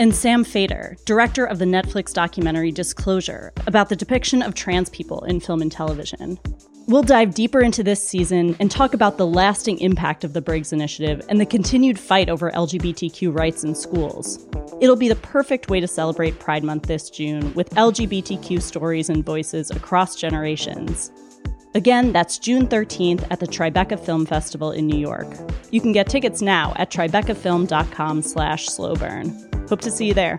and Sam Fader, director of the Netflix documentary Disclosure, about the depiction of trans people in film and television. We'll dive deeper into this season and talk about the lasting impact of the Briggs Initiative and the continued fight over LGBTQ rights in schools. It'll be the perfect way to celebrate Pride Month this June with LGBTQ stories and voices across generations. Again, that's June 13th at the Tribeca Film Festival in New York. You can get tickets now at tribecafilm.com/slowburn. Hope to see you there.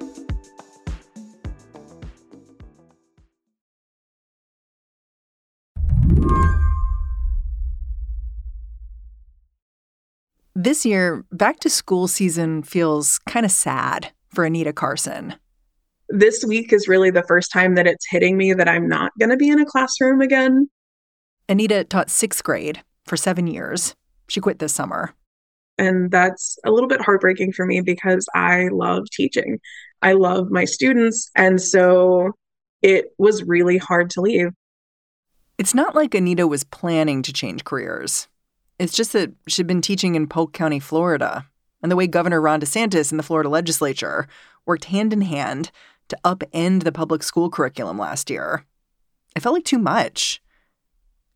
This year, back to school season feels kind of sad for Anita Carson. This week is really the first time that it's hitting me that I'm not going to be in a classroom again. Anita taught sixth grade for 7 years. She quit this summer. And that's a little bit heartbreaking for me because I love teaching. I love my students. And so it was really hard to leave. It's not like Anita was planning to change careers. It's just that she'd been teaching in Polk County, Florida, and the way Governor Ron DeSantis and the Florida legislature worked hand in hand to upend the public school curriculum last year. It felt like too much.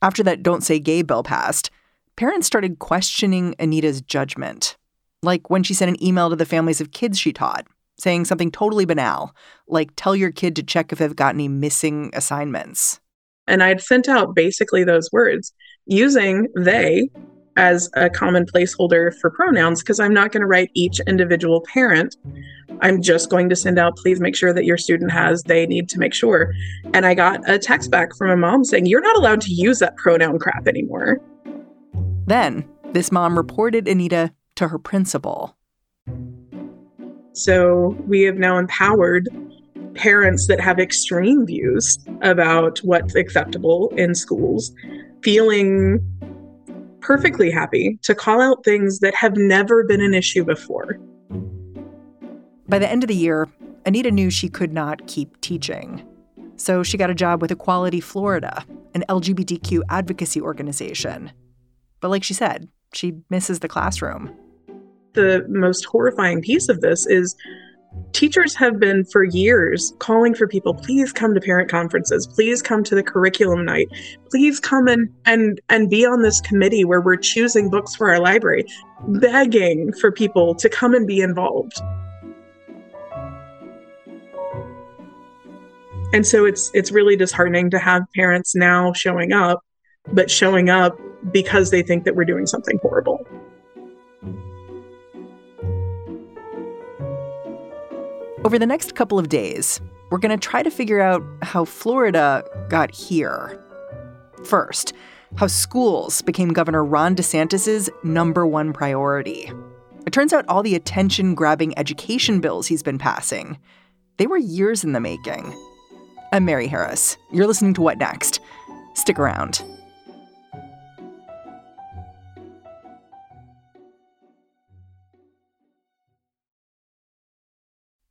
After that Don't Say Gay bill passed, parents started questioning Anita's judgment, like when she sent an email to the families of kids she taught, saying something totally banal, like tell your kid to check if they've got any missing assignments. And I'd sent out basically those words, using they as a common placeholder for pronouns, because I'm not going to write each individual parent. I'm just going to send out, please make sure that your student has, they need to make sure. And I got a text back from a mom saying, you're not allowed to use that pronoun crap anymore. Then this mom reported Anita to her principal. So we have now empowered parents that have extreme views about what's acceptable in schools, feeling perfectly happy to call out things that have never been an issue before. By the end of the year, Anita knew she could not keep teaching. So she got a job with Equality Florida, an LGBTQ advocacy organization. But like she said, she misses the classroom. The most horrifying piece of this is teachers have been for years calling for people, please come to parent conferences, please come to the curriculum night, please come and be on this committee where we're choosing books for our library, begging for people to come and be involved. And so it's really disheartening to have parents now showing up, but showing up because they think that we're doing something horrible. Over the next couple of days, we're going to try to figure out how Florida got here. First, how schools became Governor Ron DeSantis's #1 priority. It turns out all the attention-grabbing education bills he's been passing, they were years in the making. I'm Mary Harris. You're listening to What Next? Stick around.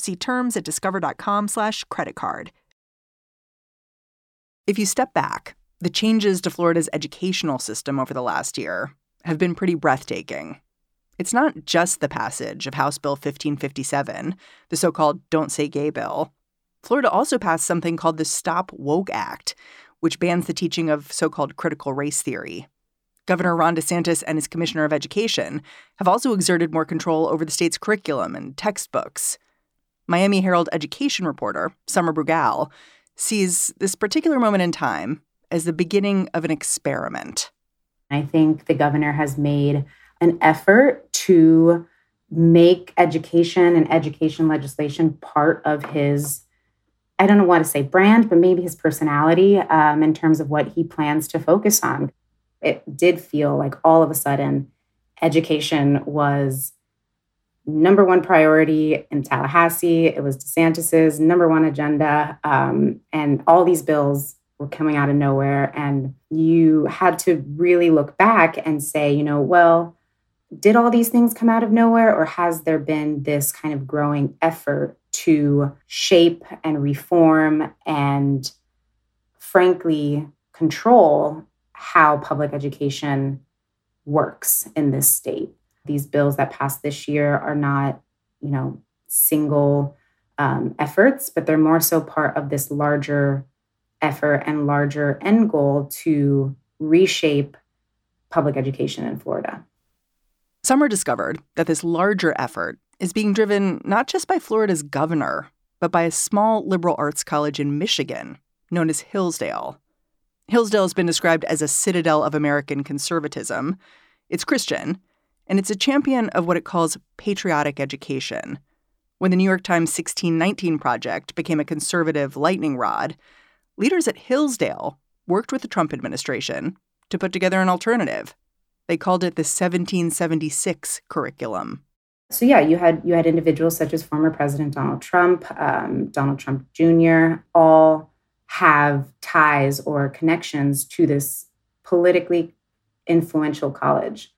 See terms at discover.com/creditcard. If you step back, the changes to Florida's educational system over the last year have been pretty breathtaking. It's not just the passage of House Bill 1557, the so-called Don't Say Gay bill. Florida also passed something called the Stop Woke Act, which bans the teaching of so-called critical race theory. Governor Ron DeSantis and his commissioner of education have also exerted more control over the state's curriculum and textbooks. Miami Herald education reporter Summer Brugal sees this particular moment in time as the beginning of an experiment. I think the governor has made an effort to make education and education legislation part of his, I don't want to say brand, but maybe his personality in terms of what he plans to focus on. It did feel like all of a sudden education was number one priority in Tallahassee. It was DeSantis's number one agenda. And all these bills were coming out of nowhere. And you had to really look back and say, you know, well, did all these things come out of nowhere? Or has there been this kind of growing effort to shape and reform and, frankly, control how public education works in this state? These bills that passed this year are not, you know, single efforts, but they're more so part of this larger effort and larger end goal to reshape public education in Florida. Summer discovered that this larger effort is being driven not just by Florida's governor, but by a small liberal arts college in Michigan known as Hillsdale. Hillsdale has been described as a citadel of American conservatism. It's Christian, and it's a champion of what it calls patriotic education. When the New York Times 1619 Project became a conservative lightning rod, leaders at Hillsdale worked with the Trump administration to put together an alternative. They called it the 1776 curriculum. So, yeah, you had individuals such as former President Donald Trump Jr., all have ties or connections to this politically influential college.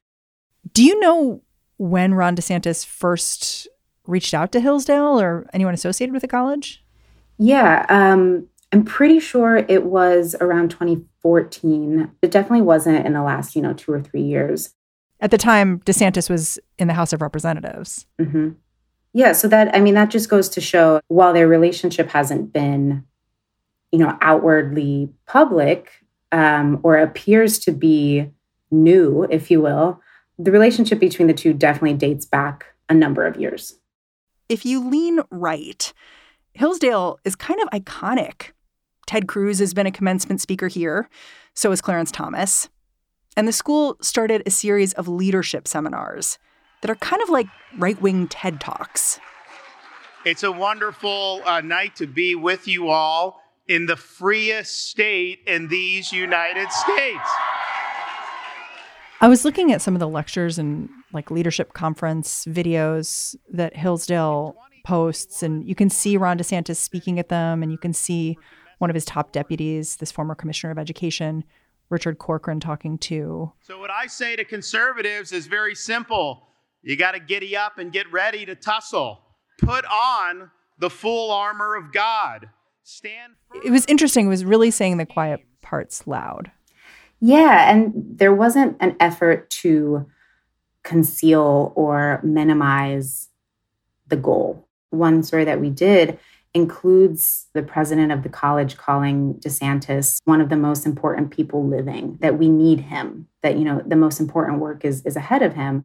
Do you know when Ron DeSantis first reached out to Hillsdale or anyone associated with the college? Yeah, I'm pretty sure it was around 2014. It definitely wasn't in the last, 2 or 3 years. At the time, DeSantis was in the House of Representatives. Mm-hmm. Yeah, so that just goes to show while their relationship hasn't been, outwardly public or appears to be new, if you will, the relationship between the two definitely dates back a number of years. If you lean right, Hillsdale is kind of iconic. Ted Cruz has been a commencement speaker here. So is Clarence Thomas. And the school started a series of leadership seminars that are kind of like right-wing TED Talks. It's a wonderful night to be with you all in the freest state in these United States. I was looking at some of the lectures and like leadership conference videos that Hillsdale posts, and you can see Ron DeSantis speaking at them, and you can see one of his top deputies, this former commissioner of education, Richard Corcoran, talking to. So what I say to conservatives is very simple. You got to giddy up and get ready to tussle. Put on the full armor of God. Stand. It was interesting. It was really saying the quiet parts loud. Yeah, and there wasn't an effort to conceal or minimize the goal. One story that we did includes the president of the college calling DeSantis one of the most important people living, that we need him, that, the most important work is ahead of him.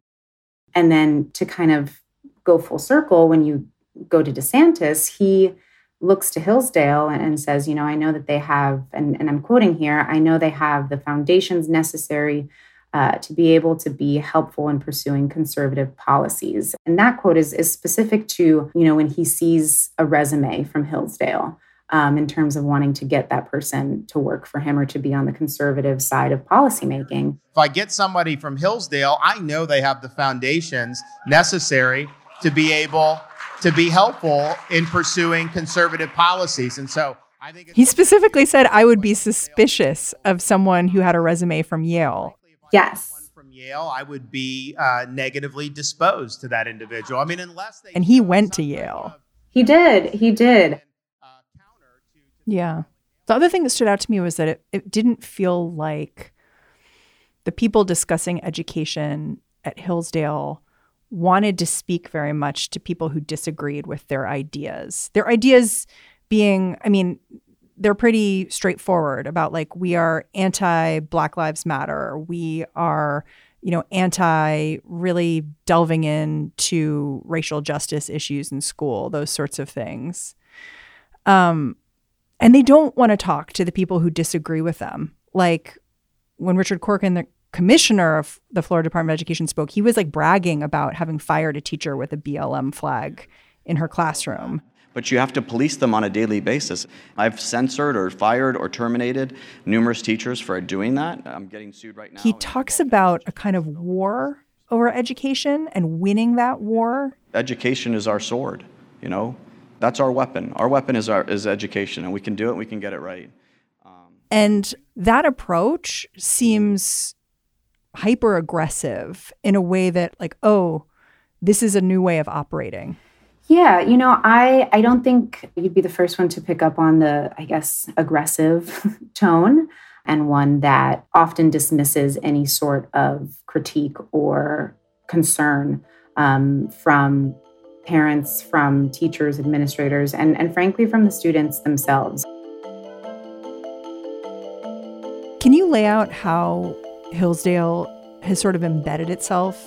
And then to kind of go full circle, when you go to DeSantis, he looks to Hillsdale and says, I know that they have, and I'm quoting here, I know they have the foundations necessary to be able to be helpful in pursuing conservative policies. And that quote is specific to, when he sees a resume from Hillsdale in terms of wanting to get that person to work for him or to be on the conservative side of policymaking. If I get somebody from Hillsdale, I know they have the foundations necessary to be able to be helpful in pursuing conservative policies. And so I think he specifically said, I would be suspicious of someone who had a resume from Yale. Yes. From Yale, I would be negatively disposed to that individual. Unless they. And he went to Yale. He did. Yeah. The other thing that stood out to me was that it didn't feel like the people discussing education at Hillsdale wanted to speak very much to people who disagreed with their ideas. Their ideas being, they're pretty straightforward about, we are anti-Black Lives Matter. We are anti really delving into racial justice issues in school, those sorts of things. And they don't want to talk to the people who disagree with them. Like when Richard Corcoran, the commissioner of the Florida Department of Education, spoke, he was like bragging about having fired a teacher with a BLM flag in her classroom. But you have to police them on a daily basis. I've censored or fired or terminated numerous teachers for doing that. I'm getting sued right now. He talks about a kind of war over education and winning that war. Education is our sword, That's our weapon. Our weapon is education, and we can do it, we can get it right. And that approach seems hyper-aggressive in a way that, this is a new way of operating. Yeah, I don't think you'd be the first one to pick up on the, aggressive tone, and one that often dismisses any sort of critique or concern from parents, from teachers, administrators, and frankly, from the students themselves. Can you lay out how Hillsdale has sort of embedded itself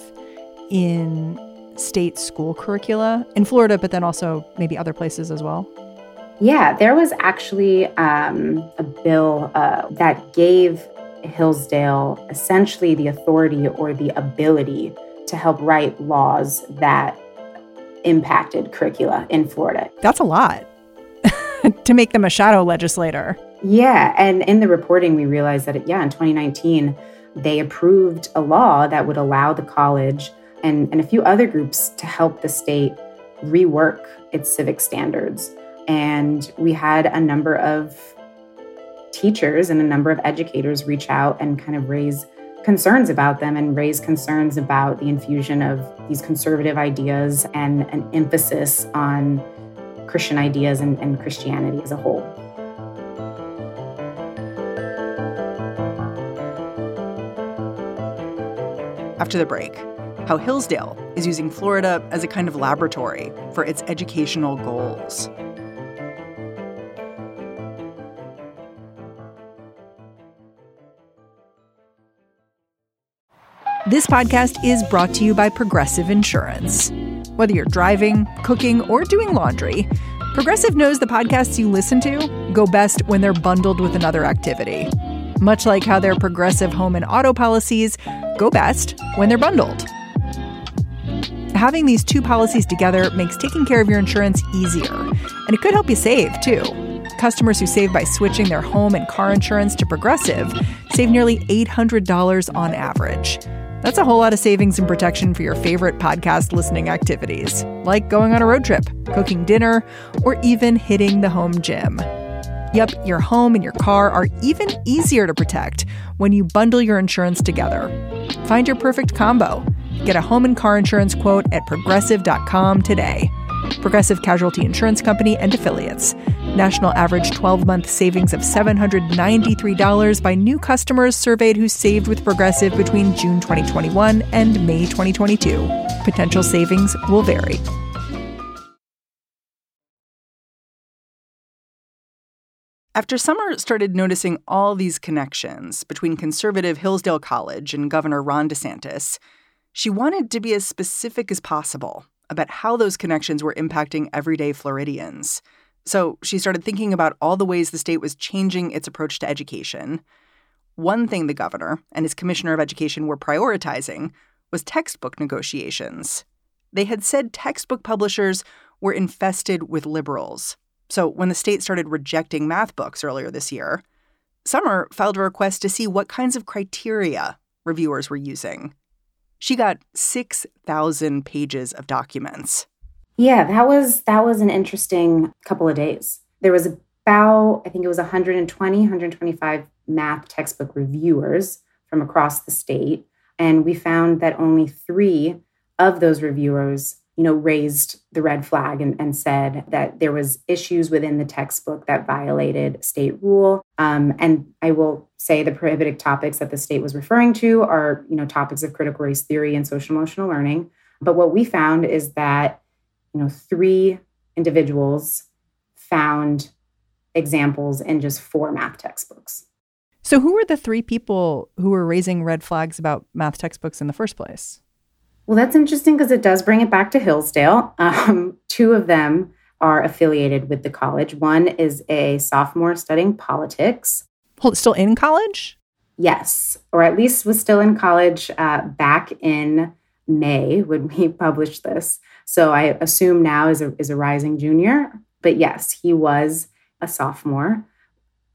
in state school curricula in Florida, but then also maybe other places as well? Yeah, there was actually a bill that gave Hillsdale essentially the authority or the ability to help write laws that impacted curricula in Florida. That's a lot to make them a shadow legislator. Yeah, and in the reporting, we realized that, in 2019, they approved a law that would allow the college and a few other groups to help the state rework its civic standards. And we had a number of teachers and a number of educators reach out and kind of raise concerns about them and raise concerns about the infusion of these conservative ideas and an emphasis on Christian ideas and Christianity as a whole. After the break, how Hillsdale is using Florida as a kind of laboratory for its educational goals. This podcast is brought to you by Progressive Insurance. Whether you're driving, cooking, or doing laundry, Progressive knows the podcasts you listen to go best when they're bundled with another activity, much like how their Progressive home and auto policies go best when they're bundled. Having these two policies together makes taking care of your insurance easier, and it could help you save, too. Customers who save by switching their home and car insurance to Progressive save nearly $800 on average. That's a whole lot of savings and protection for your favorite podcast listening activities, like going on a road trip, cooking dinner, or even hitting the home gym. Yep, your home and your car are even easier to protect when you bundle your insurance together. Find your perfect combo. Get a home and car insurance quote at progressive.com today. Progressive Casualty Insurance Company and affiliates. National average 12-month savings of $793 by new customers surveyed who saved with Progressive between June 2021 and May 2022. Potential savings will vary. After Summer started noticing all these connections between conservative Hillsdale College and Governor Ron DeSantis, she wanted to be as specific as possible about how those connections were impacting everyday Floridians. So she started thinking about all the ways the state was changing its approach to education. One thing the governor and his commissioner of education were prioritizing was textbook negotiations. They had said textbook publishers were infested with liberals. So when the state started rejecting math books earlier this year, Summer filed a request to see what kinds of criteria reviewers were using. She got 6,000 pages of documents. Yeah, that was an interesting couple of days. There was about, 120, 125 math textbook reviewers from across the state. And we found that only 3 of those reviewers raised the red flag and said that there was issues within the textbook that violated state rule. And I will say the prohibited topics that the state was referring to are, topics of critical race theory and social emotional learning. But what we found is that, 3 individuals found examples in just 4 math textbooks. So who were the three people who were raising red flags about math textbooks in the first place? Well, that's interesting because it does bring it back to Hillsdale. Two of them are affiliated with the college. One is a sophomore studying politics. Still in college? Yes, or at least was still in college back in May when we published this. So I assume now is a rising junior. But yes, he was a sophomore,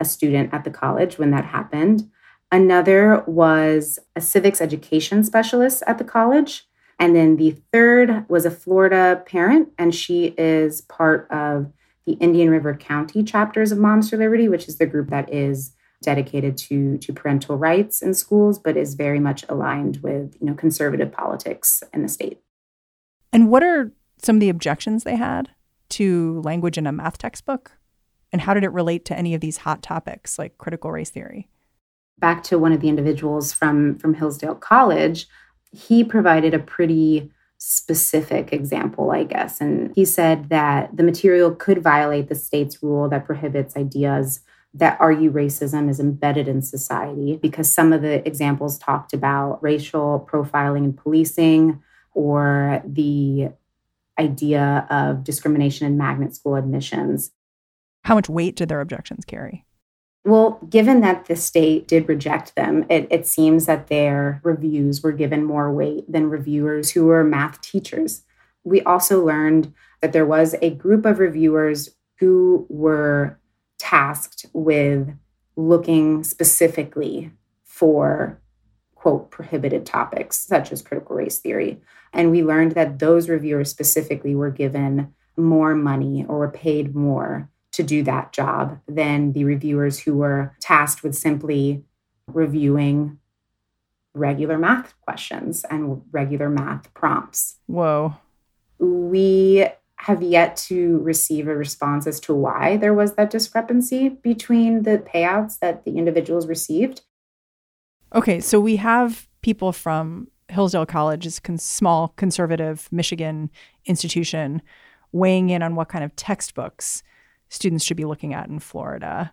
a student at the college when that happened. Another was a civics education specialist at the college. And then the third was a Florida parent, and she is part of the Indian River County chapters of Moms for Liberty, which is the group that is dedicated to parental rights in schools, but is very much aligned with, you know, conservative politics in the state. And what are some of the objections they had to language in a math textbook? And how did it relate to any of these hot topics like critical race theory? Back to one of the individuals from Hillsdale College, he provided a pretty specific example, I guess. And he said that the material could violate the state's rule that prohibits ideas that argue racism is embedded in society, because some of the examples talked about racial profiling and policing, or the idea of discrimination in magnet school admissions. How much weight did their objections carry? Well, given that the state did reject them, it seems that their reviews were given more weight than reviewers who were math teachers. We also learned that there was a group of reviewers who were tasked with looking specifically for, quote, prohibited topics, such as critical race theory. And we learned that those reviewers specifically were given more money or were paid more to do that job than the reviewers who were tasked with simply reviewing regular math questions and regular math prompts. Whoa. We have yet to receive a response as to why there was that discrepancy between the payouts that the individuals received. Okay, so we have people from Hillsdale College's small, conservative Michigan institution weighing in on what kind of textbooks students should be looking at in Florida.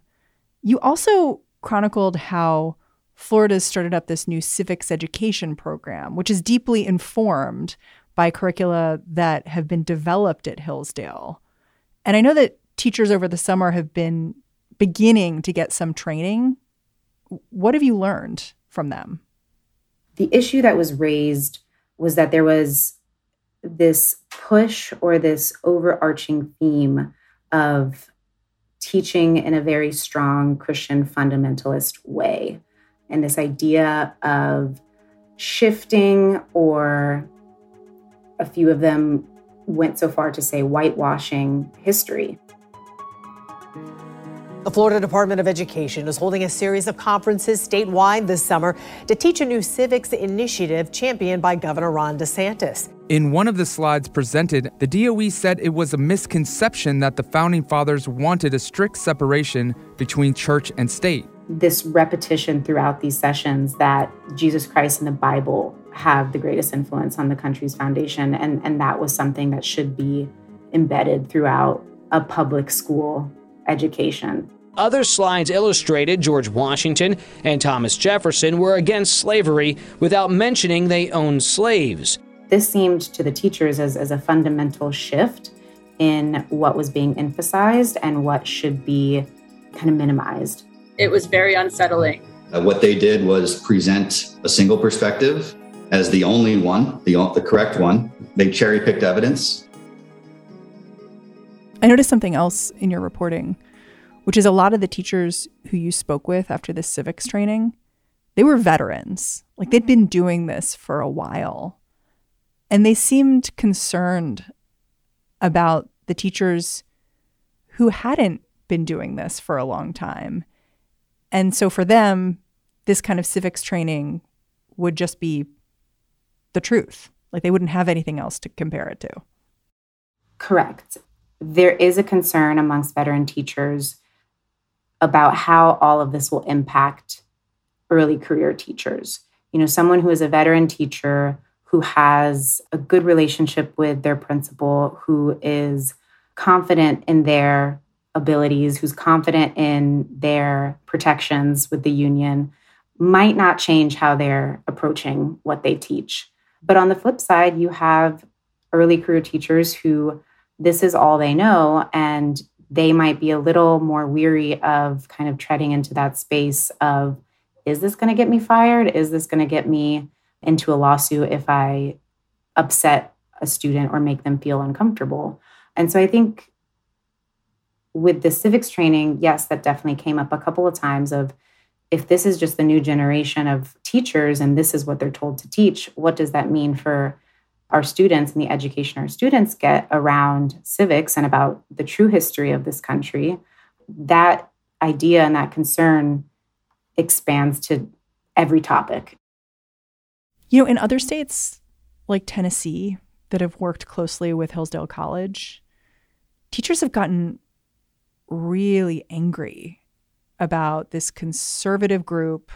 You also chronicled how Florida's started up this new civics education program, which is deeply informed by curricula that have been developed at Hillsdale. And I know that teachers over the summer have been beginning to get some training. What have you learned from them? The issue that was raised was that there was this push or this overarching theme of teaching in a very strong Christian fundamentalist way. And this idea of shifting, or a few of them went so far to say whitewashing, history. The Florida Department of Education is holding a series of conferences statewide this summer to teach a new civics initiative championed by Governor Ron DeSantis. In one of the slides presented, the DOE said it was a misconception that the Founding Fathers wanted a strict separation between church and state. This repetition throughout these sessions that Jesus Christ and the Bible have the greatest influence on the country's foundation, and that was something that should be embedded throughout a public school education. Other slides illustrated George Washington and Thomas Jefferson were against slavery without mentioning they owned slaves. This seemed to the teachers as a fundamental shift in what was being emphasized and what should be kind of minimized. It was very unsettling. What they did was present a single perspective as the only one, the correct one. They cherry-picked evidence. I noticed something else in your reporting, which is a lot of the teachers who you spoke with after this civics training, they were veterans. Like, they'd been doing this for a while. And they seemed concerned about the teachers who hadn't been doing this for a long time. And so for them, this kind of civics training would just be the truth. Like, they wouldn't have anything else to compare it to. Correct. There is a concern amongst veteran teachers about how all of this will impact early career teachers. You know, someone who is a veteran teacher who has a good relationship with their principal, who is confident in their abilities, who's confident in their protections with the union, might not change how they're approaching what they teach. But on the flip side, you have early career teachers who this is all they know, and they might be a little more weary of kind of treading into that space of, is this going to get me fired? Is this going to get me into a lawsuit if I upset a student or make them feel uncomfortable? And so I think with the civics training, yes, that definitely came up a couple of times of, if this is just the new generation of teachers and this is what they're told to teach, what does that mean for our students and the education our students get around civics and about the true history of this country? That idea and that concern expands to every topic. You know, in other states like Tennessee that have worked closely with Hillsdale College, teachers have gotten really angry about this conservative group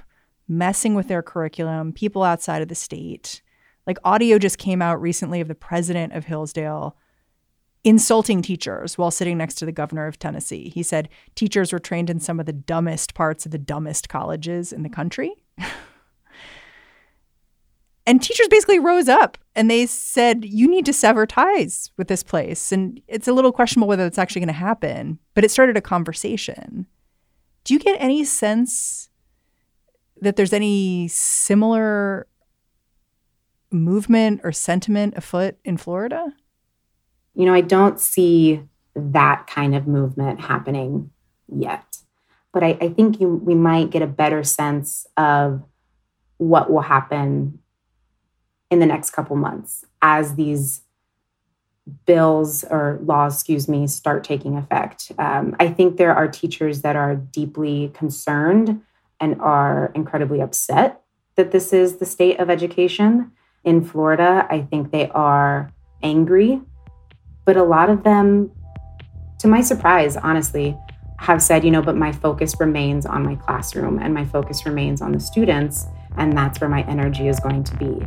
messing with their curriculum, people outside of the state. Like, audio just came out recently of the president of Hillsdale insulting teachers while sitting next to the governor of Tennessee. He said teachers were trained in some of the dumbest parts of the dumbest colleges in the country. And teachers basically rose up and they said, you need to sever ties with this place. And it's a little questionable whether it's actually going to happen, but it started a conversation. Do you get any sense that there's any similar movement or sentiment afoot in Florida? You know, I don't see that kind of movement happening yet. But I think we might get a better sense of what will happen in the next couple months as these bills or laws, start taking effect. I think there are teachers that are deeply concerned and are incredibly upset that this is the state of education in Florida. I think they are angry, but a lot of them, to my surprise, honestly, have said, you know, but my focus remains on my classroom and my focus remains on the students, and that's where my energy is going to be.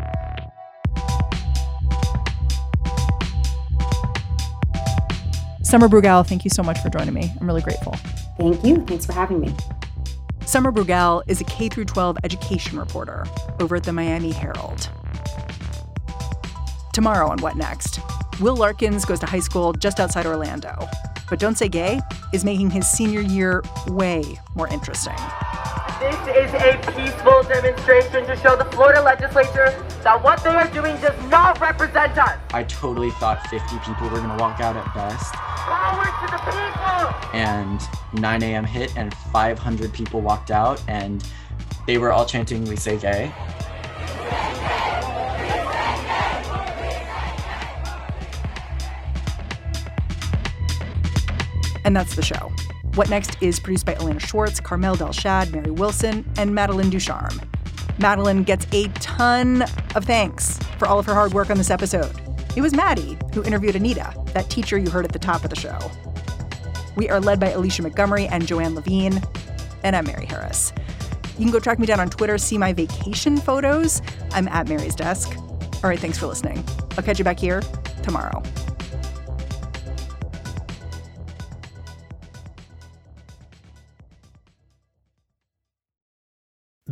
Summer Brugal, thank you so much for joining me. I'm really grateful. Thank you. Thanks for having me. Summer Brugal is a K-12 education reporter over at the Miami Herald. Tomorrow on What Next, Will Larkins goes to high school just outside Orlando, but Don't Say Gay is making his senior year way more interesting. This is a peaceful demonstration to show the Florida legislature that what they are doing does not represent us. I totally thought 50 people were going to walk out at best. Power to the people! And 9 a.m. hit and 500 people walked out and they were all chanting, "We say gay." And that's the show. What Next is produced by Elena Schwartz, Carmel Delshad, Mary Wilson, and Madeline Ducharme. Madeline gets a ton of thanks for all of her hard work on this episode. It was Maddie who interviewed Anita, that teacher you heard at the top of the show. We are led by Alicia Montgomery and Joanne Levine, and I'm Mary Harris. You can go track me down on Twitter, see my vacation photos. I'm at Mary's Desk. All right, thanks for listening. I'll catch you back here tomorrow.